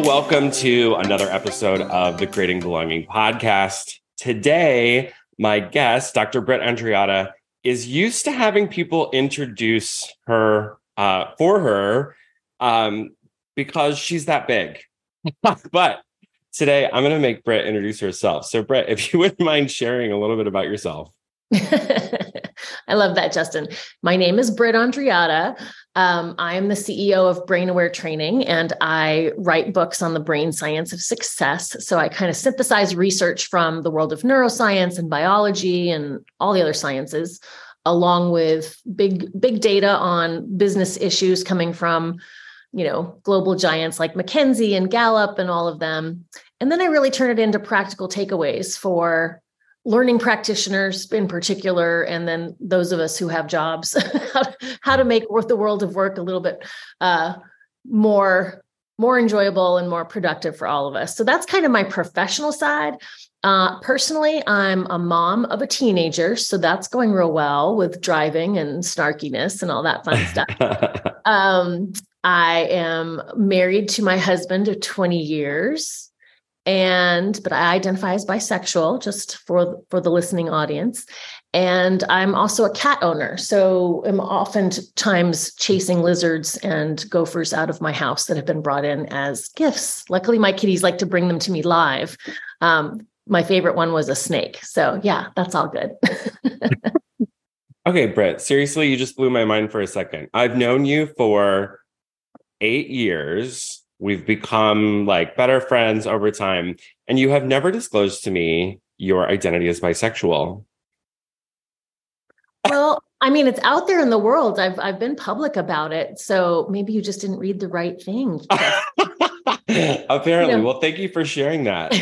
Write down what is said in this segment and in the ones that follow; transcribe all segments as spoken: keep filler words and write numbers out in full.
Hello, welcome to another episode of the Creating Belonging podcast. Today, my guest, Doctor Britt Andreata, is used to having people introduce her uh, for her um, because she's that big. But today, I'm going to make Britt introduce herself. So, Britt, if you wouldn't mind sharing a little bit about yourself. I love that, Justin. My name is Britt Andreata. Um, I'm the C E O of Brain Aware Training, and I write books on the brain science of success. So I kind of synthesize research from the world of neuroscience and biology and all the other sciences, along with big, big data on business issues coming from, you know, global giants like McKinsey and Gallup and all of them. And then I really turn it into practical takeaways for learning practitioners in particular, and then those of us who have jobs, how, to, how to make the world of work a little bit uh, more, more enjoyable and more productive for all of us. So that's kind of my professional side. Uh, personally, I'm a mom of a teenager, so that's going real well with driving and snarkiness and all that fun stuff. um, I am married to my husband of twenty years. And, but I identify as bisexual, just for, for the listening audience. And I'm also a cat owner. So I'm oftentimes chasing lizards and gophers out of my house that have been brought in as gifts. Luckily, my kitties like to bring them to me live. Um, my favorite one was a snake. So yeah, that's all good. Okay, Britt, seriously, you just blew my mind for a second. I've known you for eight years. We've become like better friends over time. And you have never disclosed to me your identity as bisexual. Well, I mean, it's out there in the world. I've I've been public about it. So maybe you just didn't read the right thing. Apparently. You know. Well, thank you for sharing that.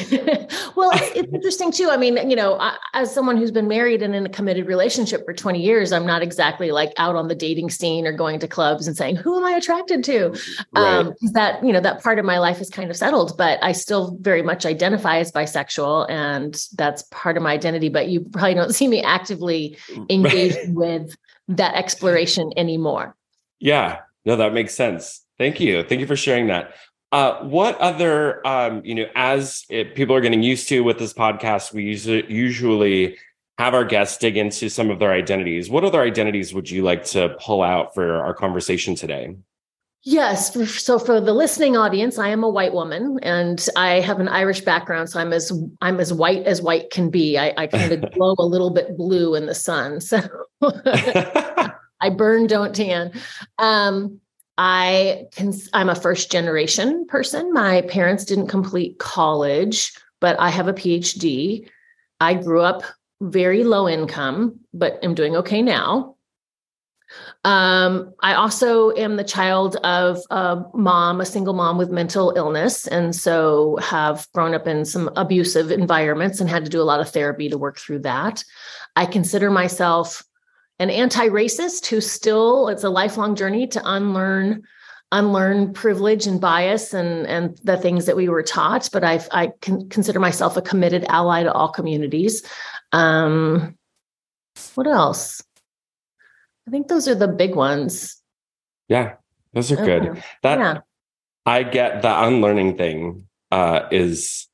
Well, it's, it's interesting too. I mean, you know, I, as someone who's been married and in a committed relationship for twenty years, I'm not exactly like out on the dating scene or going to clubs and saying, who am I attracted to? Right. Um, that, you know, that part of my life is kind of settled, but I still very much identify as bisexual, and that's part of my identity, but you probably don't see me actively engaged with that exploration anymore. Yeah, no, that makes sense. Thank you. Thank you for sharing that. Uh, what other, um, you know, as it, people are getting used to with this podcast, we usually, usually have our guests dig into some of their identities. What other identities would you like to pull out for our conversation today? Yes. So for the listening audience, I am a white woman, and I have an Irish background. So I'm as I'm as white as white can be. I, I kind of glow a little bit blue in the sun. So I burn, don't tan. Um I can, I'm a first generation person. My parents didn't complete college, but I have a P H D. I grew up very low income, but I'm doing okay now. Um, I also am the child of a mom, a single mom with mental illness, and so have grown up in some abusive environments and had to do a lot of therapy to work through that. I consider myself an anti-racist who still, it's a lifelong journey to unlearn, unlearn privilege and bias and, and the things that we were taught. But I I can consider myself a committed ally to all communities. Um, what else? I think those are the big ones. Yeah, those are good. Uh, that yeah. I get the unlearning thing uh, is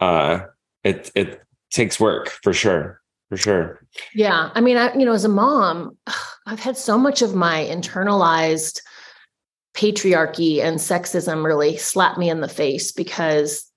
uh, it it takes work for sure. For sure. Yeah. I mean, I, you know, as a mom, I've had so much of my internalized patriarchy and sexism really slap me in the face, because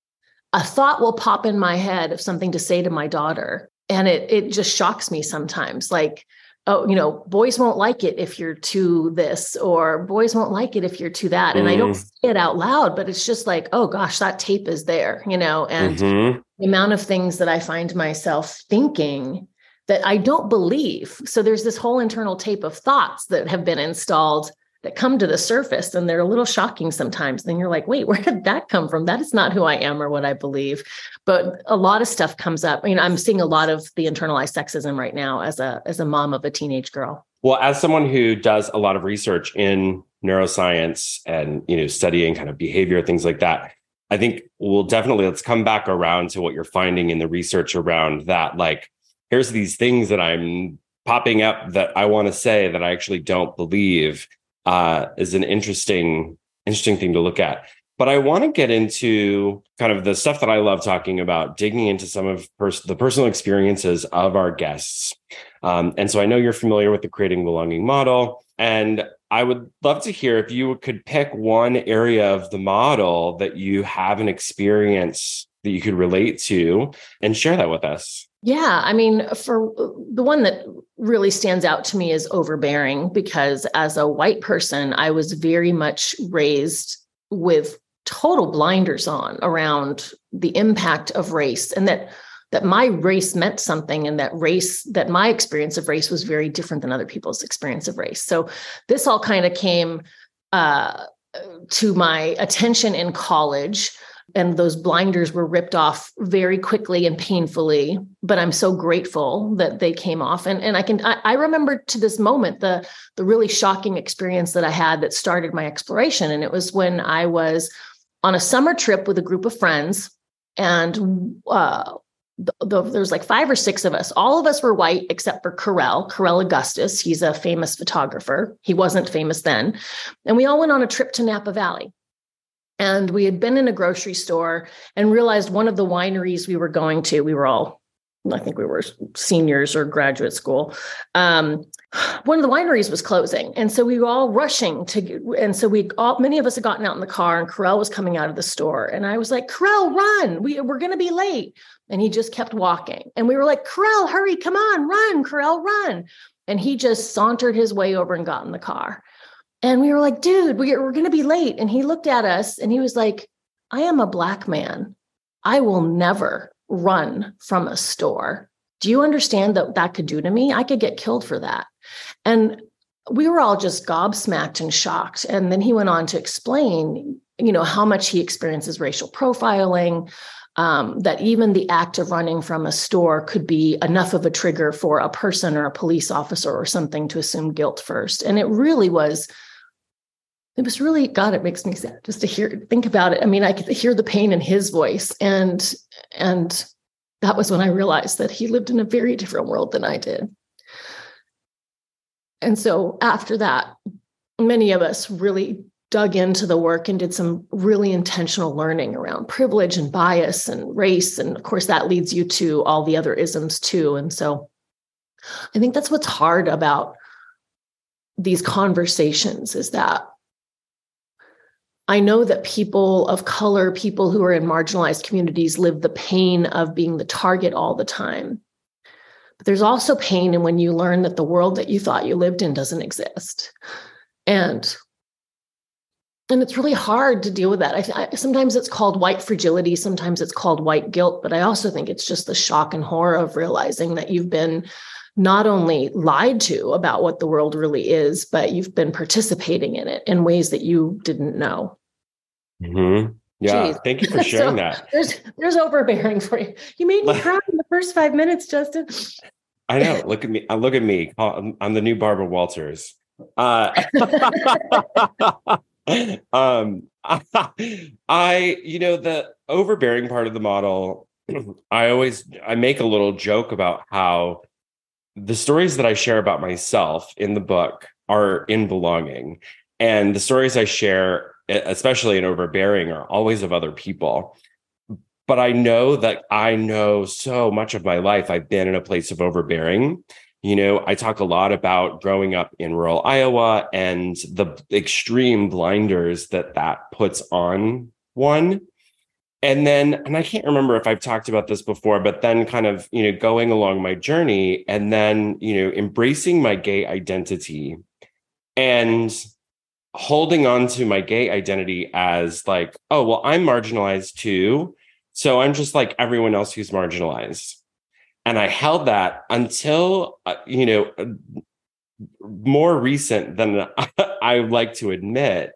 a thought will pop in my head of something to say to my daughter. And it it just shocks me sometimes, like, oh, you know, boys won't like it if you're too this, or boys won't like it if you're too that. And mm. I don't say it out loud, but it's just like, oh gosh, that tape is there, you know, and mm-hmm. the amount of things that I find myself thinking that I don't believe. So there's this whole internal tape of thoughts that have been installed that come to the surface, and they're a little shocking sometimes. Then you're like, wait, where did that come from? That is not who I am or what I believe. But a lot of stuff comes up. I mean, I'm seeing a lot of the internalized sexism right now as a, as a mom of a teenage girl. Well, as someone who does a lot of research in neuroscience and, you know, studying kind of behavior, things like that, I think we'll definitely, let's come back around to what you're finding in the research around that. Like, here's these things that I'm popping up that I want to say that I actually don't believe. Uh, is an interesting, interesting thing to look at. But I want to get into kind of the stuff that I love talking about, digging into some of pers- the personal experiences of our guests. Um, and so I know you're familiar with the Creating Belonging Model. And I would love to hear if you could pick one area of the model that you have an experience that you could relate to and share that with us. Yeah. I mean, for the one that really stands out to me is overbearing, because as a white person, I was very much raised with total blinders on around the impact of race, and that that my race meant something, and that race, that my experience of race was very different than other people's experience of race. So this all kind of came uh, to my attention in college. And those blinders were ripped off very quickly and painfully, but I'm so grateful that they came off. And, and I can, I, I remember to this moment, the, the really shocking experience that I had that started my exploration. And it was when I was on a summer trip with a group of friends, and uh, the, the, there was like five or six of us. All of us were white except for Carell, Carell Augustus. He's a famous photographer. He wasn't famous then. And we all went on a trip to Napa Valley. And we had been in a grocery store and realized one of the wineries we were going to, we were all, I think we were seniors or graduate school. Um, one of the wineries was closing. And so we were all rushing to, and so we all, many of us had gotten out in the car, and Carell was coming out of the store. And I was like, Carell, run, we, we're going to be late. And he just kept walking. And we were like, Carell, hurry, come on, run, Carell, run. And he just sauntered his way over and got in the car. And we were like, dude, we're, we're going to be late. And he looked at us and he was like, I am a Black man. I will never run from a store. Do you understand that that could do to me? I could get killed for that. And we were all just gobsmacked and shocked. And then he went on to explain, you know, how much he experiences racial profiling, um, that even the act of running from a store could be enough of a trigger for a person or a police officer or something to assume guilt first. And it really was It was really, God, it makes me sad just to hear, think about it. I mean, I could hear the pain in his voice. And, and that was when I realized that he lived in a very different world than I did. And so after that, many of us really dug into the work and did some really intentional learning around privilege and bias and race. And of course, that leads you to all the other isms too. And so I think that's what's hard about these conversations is that I know that people of color, people who are in marginalized communities, live the pain of being the target all the time. But there's also pain in when you learn that the world that you thought you lived in doesn't exist. And, and it's really hard to deal with that. I, I, sometimes it's called white fragility. Sometimes it's called white guilt. But I also think it's just the shock and horror of realizing that you've been not only lied to about what the world really is, but you've been participating in it in ways that you didn't know. Mm-hmm. Yeah. Jeez. Thank you for sharing so that. There's, there's overbearing for you. You made me cry in the first five minutes, Justin. I know. Look at me. I look at me. I'm the new Barbara Walters. Uh, um, I, you know, the overbearing part of the model, I always, I make a little joke about how the stories that I share about myself in the book are in belonging. And the stories I share, especially in overbearing, are always of other people. But I know that I know so much of my life I've been in a place of overbearing. You know, I talk a lot about growing up in rural Iowa and the extreme blinders that that puts on one. And then, and I can't remember if I've talked about this before, but then kind of, you know, going along my journey and then, you know, embracing my gay identity and holding on to my gay identity as like, oh, well, I'm marginalized too. So I'm just like everyone else who's marginalized. And I held that until, uh, you know, more recent than I would like to admit,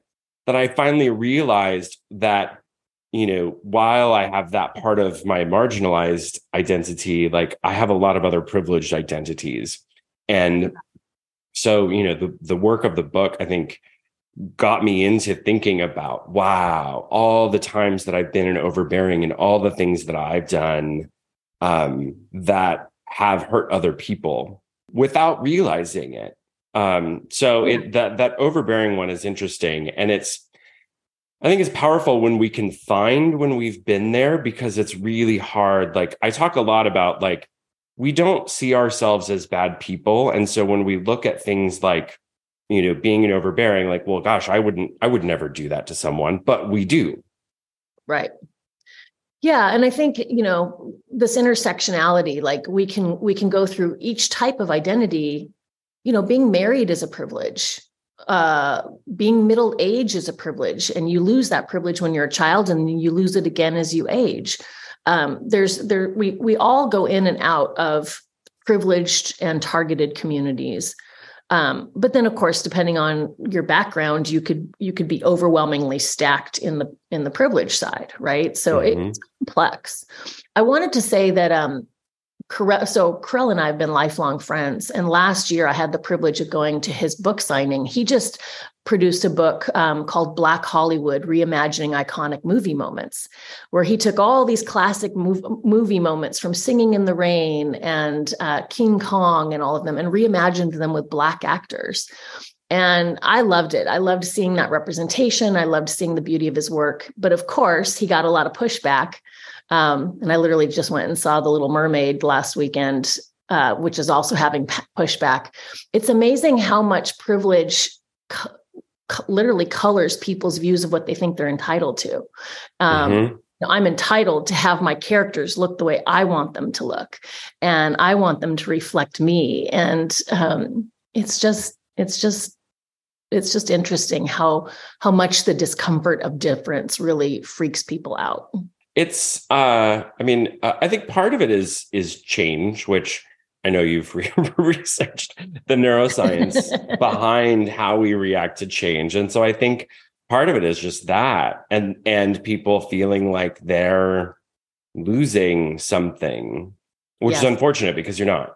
that I finally realized that, you know, while I have that part of my marginalized identity, like I have a lot of other privileged identities. And so, you know, the, the work of the book, I think, got me into thinking about, wow, all the times that I've been in overbearing and all the things that I've done um, that have hurt other people without realizing it. Um, so it, that, that overbearing one is interesting. And it's, I think it's powerful when we can find when we've been there, because it's really hard. Like, I talk a lot about, like, we don't see ourselves as bad people. And so when we look at things like, you know, being an overbearing, like, well, gosh, I wouldn't, I would never do that to someone, but we do. Right. Yeah. And I think, you know, this intersectionality, like we can, we can go through each type of identity. You know, being married is a privilege. Uh, being middle age is a privilege, and you lose that privilege when you're a child, and you lose it again as you age. Um, there's there, we, we all go in and out of privileged and targeted communities. Um, but then, of course, depending on your background, you could you could be overwhelmingly stacked in the in the privilege side, right? So mm-hmm. It's complex. I wanted to say that um, Carell, so Carell and I have been lifelong friends, and last year I had the privilege of going to his book signing. He just produced a book um, called Black Hollywood: Reimagining Iconic Movie Moments, where he took all these classic mov- movie moments from Singing in the Rain and uh, King Kong and all of them, and reimagined them with Black actors. And I loved it. I loved seeing that representation. I loved seeing the beauty of his work. But of course, he got a lot of pushback. Um, and I literally just went and saw The Little Mermaid last weekend, uh, which is also having p- pushback. It's amazing how much privilege co- literally colors people's views of what they think they're entitled to. Um, mm-hmm. I'm entitled to have my characters look the way I want them to look, and I want them to reflect me. And, um, it's just, it's just, it's just interesting how, how much the discomfort of difference really freaks people out. It's, uh, I mean, uh, I think part of it is, is change, which I know you've re- researched the neuroscience behind how we react to change. And so I think part of it is just that, and, and people feeling like they're losing something, which yes. is unfortunate because you're not.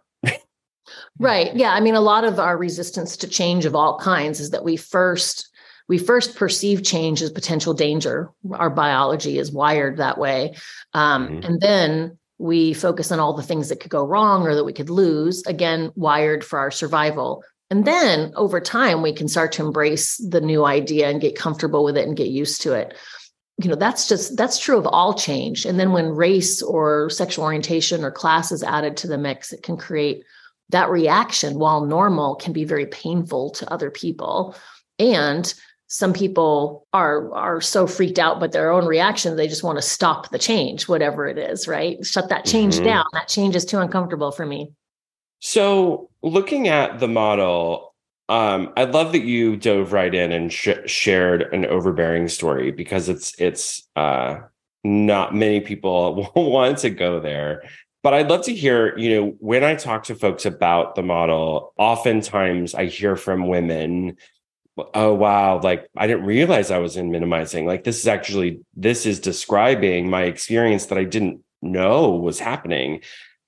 Right. Yeah. I mean, a lot of our resistance to change of all kinds is that we first We first perceive change as potential danger. Our biology is wired that way. Um, mm-hmm. And then we focus on all the things that could go wrong or that we could lose, again, wired for our survival. And then over time, we can start to embrace the new idea and get comfortable with it and get used to it. You know, that's just, that's true of all change. And then when race or sexual orientation or class is added to the mix, it can create that reaction, while normal, can be very painful to other people. And some people are are so freaked out by their own reaction, they just want to stop the change, whatever it is, right? Shut that change mm-hmm. down. That change is too uncomfortable for me. So looking at the model, um, I love that you dove right in and sh- shared an overbearing story, because it's, it's uh, not many people want to go there. But I'd love to hear, you know, when I talk to folks about the model, oftentimes I hear from women, oh, wow, like, I didn't realize I was in minimizing. Like, this is actually, this is describing my experience that I didn't know was happening.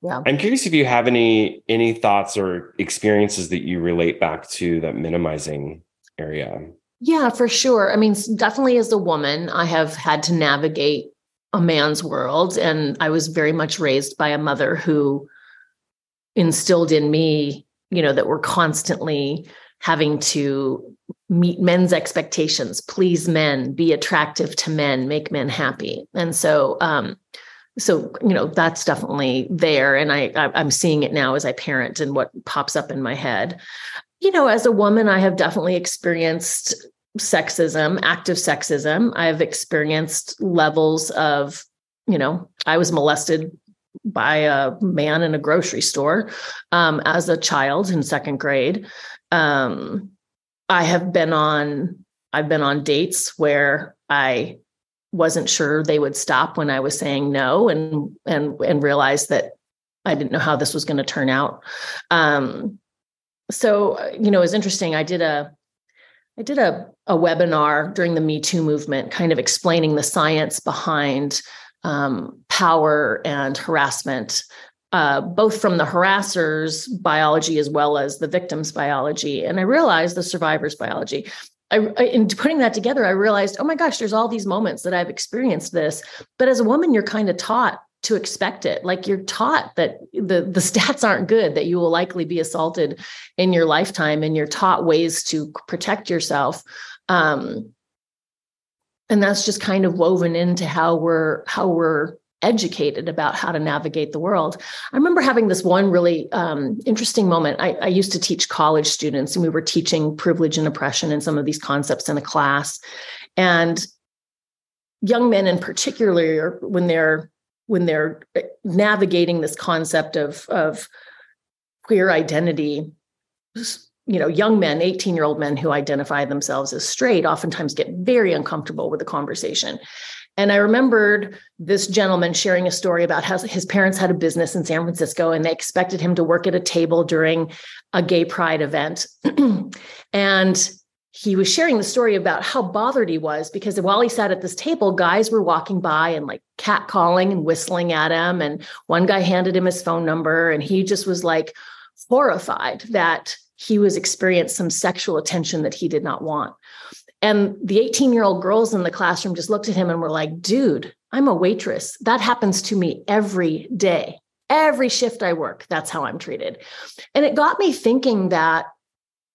Yeah. I'm curious if you have any, any thoughts or experiences that you relate back to that minimizing area. Yeah, for sure. I mean, definitely as a woman, I have had to navigate a man's world. And I was very much raised by a mother who instilled in me, you know, that we're constantly having to meet men's expectations, please men, be attractive to men, make men happy. And so, um, so, you know, that's definitely there. And I, I'm seeing it now as I parent and what pops up in my head. You know, as a woman, I have definitely experienced sexism, active sexism. I've experienced levels of, you know, I was molested by a man in a grocery store, um, as a child in second grade. Um, I have been on, I've been on dates where I wasn't sure they would stop when I was saying no, and, and, and realized that I didn't know how this was going to turn out. Um, so, you know, it's interesting. I did a, I did a, a webinar during the Me Too movement, kind of explaining the science behind, um, power and harassment, Uh, both from the harasser's biology as well as the victim's biology. And I realized the survivor's biology. I, I, in putting that together, I realized, oh my gosh, there's all these moments that I've experienced this. But as a woman, you're kind of taught to expect it. Like, you're taught that the, the stats aren't good, that you will likely be assaulted in your lifetime, and you're taught ways to protect yourself. Um, And that's just kind of woven into how we're how we're educated about how to navigate the world. I remember having this one really um, interesting moment. I, I used to teach college students, and we were teaching privilege and oppression and some of these concepts in a class. And young men in particular, when they're when they're navigating this concept of, of queer identity, you know, young men, eighteen-year-old men who identify themselves as straight oftentimes get very uncomfortable with the conversation. And I remembered this gentleman sharing a story about how his parents had a business in San Francisco, and they expected him to work at a table during a gay pride event. And he was sharing the story about how bothered he was because while he sat at this table, guys were walking by and like catcalling and whistling at him. And one guy handed him his phone number, and he just was like horrified that he was experiencing some sexual attention that he did not want. And the eighteen-year-old girls in the classroom just looked at him and were like, dude, I'm a waitress. That happens to me every day. Every shift I work, that's how I'm treated. And it got me thinking that,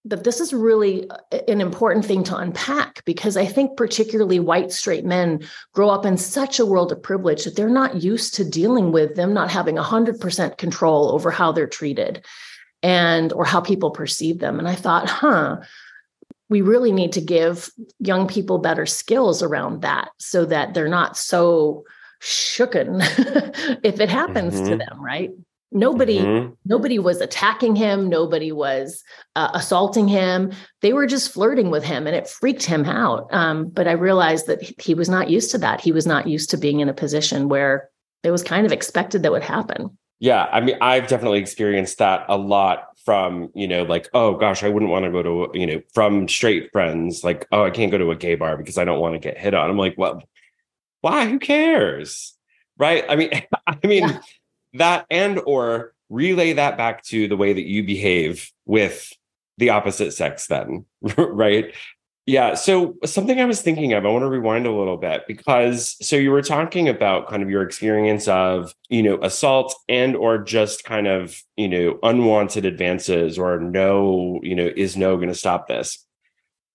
that this is really an important thing to unpack, because I think particularly white straight men grow up in such a world of privilege that they're not used to dealing with them not having one hundred percent control over how they're treated and or how people perceive them. And I thought, huh. we really need to give young people better skills around that so that they're not so shooken if it happens mm-hmm. to them, right? Nobody, mm-hmm. nobody was attacking him. Nobody was uh, assaulting him. They were just flirting with him, and it freaked him out. Um, but I realized that he was not used to that. He was not used to being in a position where it was kind of expected that would happen. Yeah. I mean, I've definitely experienced that a lot. From, you know, like, oh, gosh, I wouldn't want to go to, you know, from straight friends, like, oh, I can't go to a gay bar because I don't want to get hit on. I'm like, well, why? Who cares? Right. I mean, I mean, yeah. that and or relay that back to the way that you behave with the opposite sex then. Right. Yeah. So something I was thinking of, I want to rewind a little bit, because so you were talking about kind of your experience of, you know, assault and or just kind of, you know, unwanted advances or no, you know, is no going to stop this.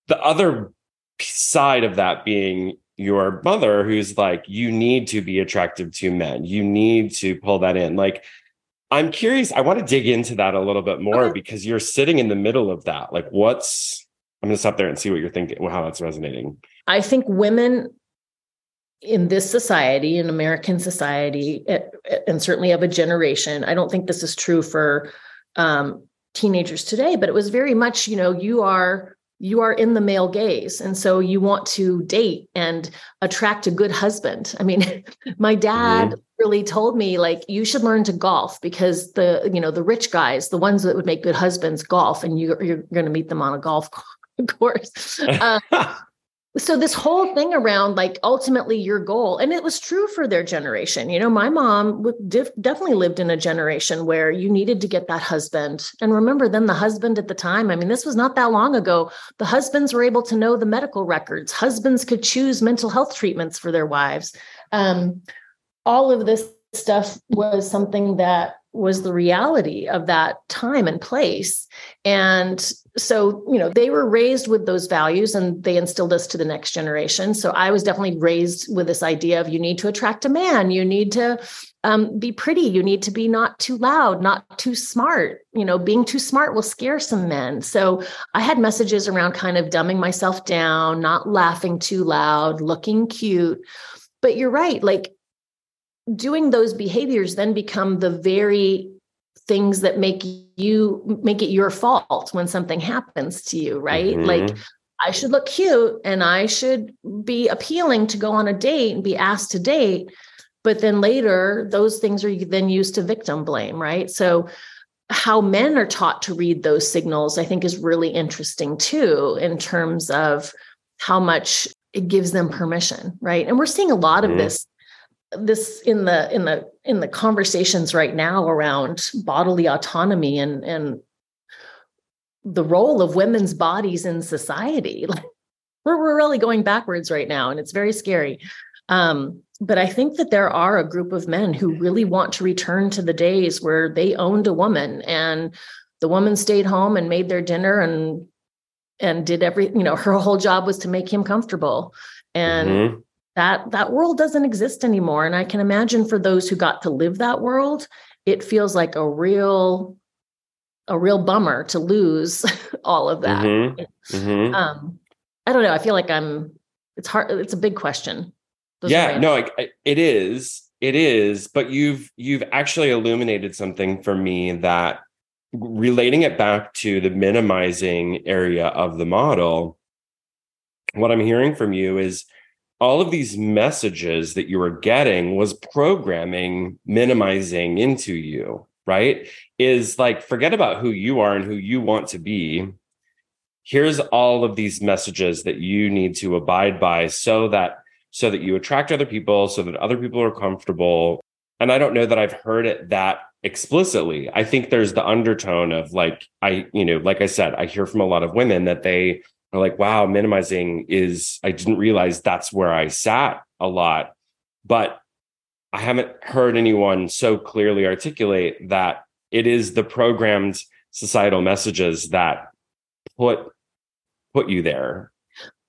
The other side of that being your mother, who's like, you need to be attractive to men. You need to pull that in. Like, I'm curious. I want to dig into that a little bit more, okay, because you're sitting in the middle of that. Like, what's I'm going to stop there and see what you're thinking, how that's resonating. I think women in this society, in American society, and certainly of a generation, I don't think this is true for um, teenagers today, but it was very much, you know, you are, you are in the male gaze. And so you want to date and attract a good husband. I mean, my dad mm-hmm. really told me, like, you should learn to golf because the, you know, the rich guys, the ones that would make good husbands, golf, and you, you're going to meet them on a golf course. Of course. Uh, so this whole thing around like ultimately your goal, and it was true for their generation. You know, my mom would def- definitely lived in a generation where you needed to get that husband. And remember then the husband at the time, I mean, this was not that long ago. The husbands were able to know the medical records. Husbands could choose mental health treatments for their wives. Um, all of this stuff was something that was the reality of that time and place. And so, you know, they were raised with those values and they instilled us to the next generation. So I was definitely raised with this idea of you need to attract a man. You need to um, be pretty. You need to be not too loud, not too smart. You know, being too smart will scare some men. So I had messages around kind of dumbing myself down, not laughing too loud, looking cute. But you're right. Like, doing those behaviors then become the very things that make you make it your fault when something happens to you, right? Mm-hmm. Like, I should look cute and I should be appealing to go on a date and be asked to date. But then later, those things are then used to victim blame, right? So how men are taught to read those signals, I think, is really interesting too, in terms of how much it gives them permission, right? And we're seeing a lot mm-hmm. of this This in the in the in the conversations right now around bodily autonomy and and the role of women's bodies in society. Like, we're we're really going backwards right now, and it's very scary. Um, but I think that there are a group of men who really want to return to the days where they owned a woman and the woman stayed home and made their dinner and and did every, you know, her whole job was to make him comfortable. And mm-hmm. that that world doesn't exist anymore. And I can imagine for those who got to live that world, it feels like a real, a real bummer to lose all of that. Mm-hmm. Mm-hmm. Um, I don't know. I feel like I'm, it's hard. It's a big question. Those yeah, no, I, it is. It is. But you've, you've actually illuminated something for me that relating it back to the minimizing area of the model, what I'm hearing from you is all of these messages that you were getting was programming, minimizing into you, right? Is like, forget about who you are and who you want to be. Here's all of these messages that you need to abide by so that so that you attract other people, so that other people are comfortable. And I don't know that I've heard it that explicitly. I think there's the undertone of like, I, you know, like I said, I hear from a lot of women that they are like, wow, minimizing is, I didn't realize that's where I sat a lot. But I haven't heard anyone so clearly articulate that it is the programmed societal messages that put put you there.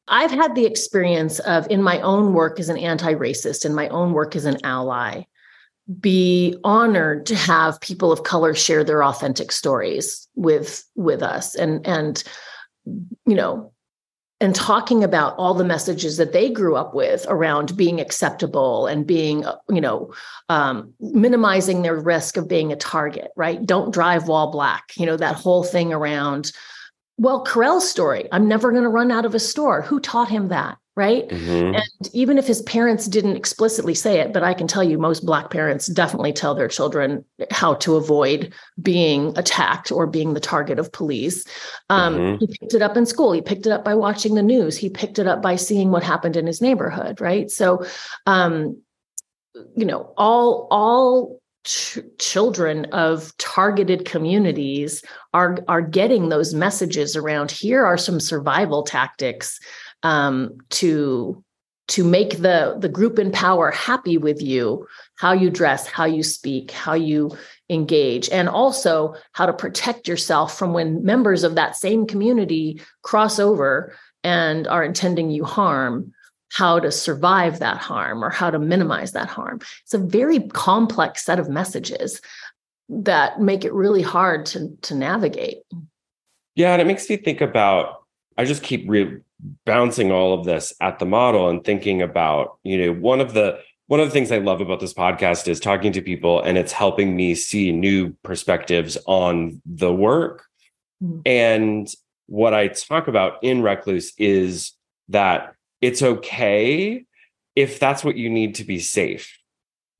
I've had the experience of, in my own work as an anti-racist, in my own work as an ally, be honored to have people of color share their authentic stories with, with us. And, and, you know, and talking about all the messages that they grew up with around being acceptable and being, you know, um, minimizing their risk of being a target, right? Don't drive while Black, you know, that whole thing around, well, Carell's story, I'm never going to run out of a store. Who taught him that? Right. Mm-hmm. And even if his parents didn't explicitly say it, but I can tell you most Black parents definitely tell their children how to avoid being attacked or being the target of police. Um, mm-hmm. He picked it up in school. He picked it up by watching the news. He picked it up by seeing what happened in his neighborhood. Right. So, um, you know, all all ch- children of targeted communities are are getting those messages around. Here are some survival tactics Um, to to make the the group in power happy with you, how you dress, how you speak, how you engage, and also how to protect yourself from when members of that same community cross over and are intending you harm, how to survive that harm or how to minimize that harm. It's a very complex set of messages that make it really hard to, to navigate. Yeah, and it makes me think about, I just keep re- bouncing all of this at the model and thinking about, you know, one of the one of the things I love about this podcast is talking to people, and it's helping me see new perspectives on the work. Mm-hmm. And what I talk about in Recluse is that it's okay if that's what you need to be safe.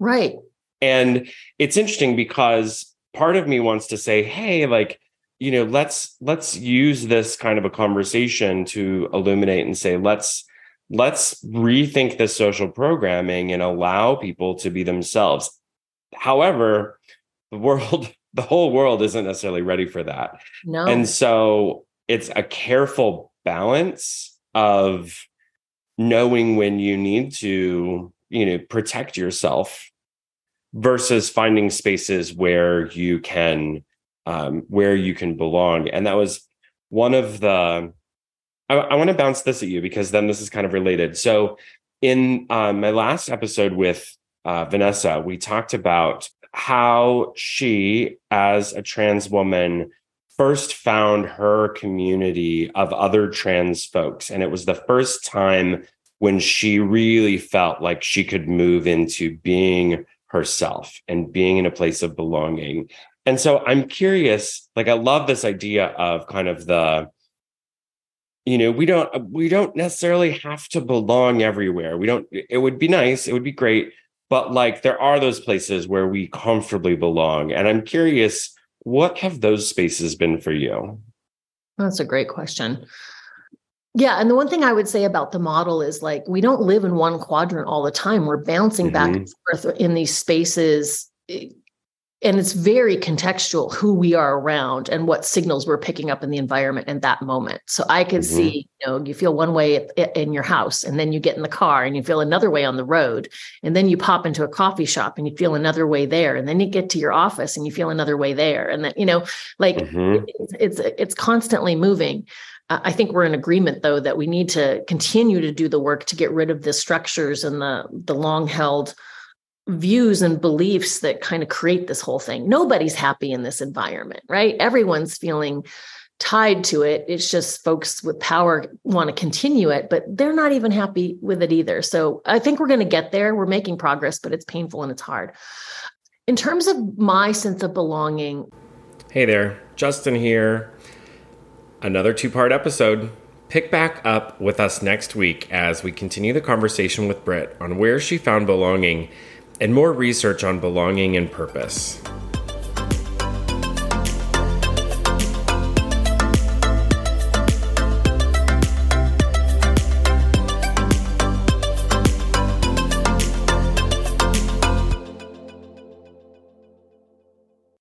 Right. And it's interesting because part of me wants to say, hey, like, you know, let's let's use this kind of a conversation to illuminate and say, let's let's rethink this social programming and allow people to be themselves. However, the world, the whole world isn't necessarily ready for that. No. And so it's a careful balance of knowing when you need to, you know, protect yourself versus finding spaces where you can Um, where you can belong. And that was one of the, I, I want to bounce this at you because then this is kind of related. So in uh, my last episode with uh, Vanessa, we talked about how she, as a trans woman, first found her community of other trans folks. And it was the first time when she really felt like she could move into being herself and being in a place of belonging. And so I'm curious, like, I love this idea of kind of the, you know, we don't, we don't necessarily have to belong everywhere. We don't, it would be nice. It would be great. But like, there are those places where we comfortably belong. And I'm curious, what have those spaces been for you? That's a great question. Yeah. And the one thing I would say about the model is like, we don't live in one quadrant all the time. We're bouncing mm-hmm. back and forth in these spaces And it's very contextual who we are around and what signals we're picking up in the environment in that moment. So I could mm-hmm. see, you know, you feel one way in your house, and then you get in the car and you feel another way on the road. And then you pop into a coffee shop and you feel another way there. And then you get to your office and you feel another way there. And then, you know, like mm-hmm. it's, it's, it's constantly moving. I think we're in agreement, though, that we need to continue to do the work to get rid of the structures and the, the long held views and beliefs that kind of create this whole thing. Nobody's happy in this environment, right? Everyone's feeling tied to it. It's just folks with power want to continue it, but they're not even happy with it either. So I think we're going to get there. We're making progress, but it's painful and it's hard. In terms of my sense of belonging. Hey there, Justin here. Another two-part episode. Pick back up with us next week as we continue the conversation with Britt on where she found belonging and more research on belonging and purpose.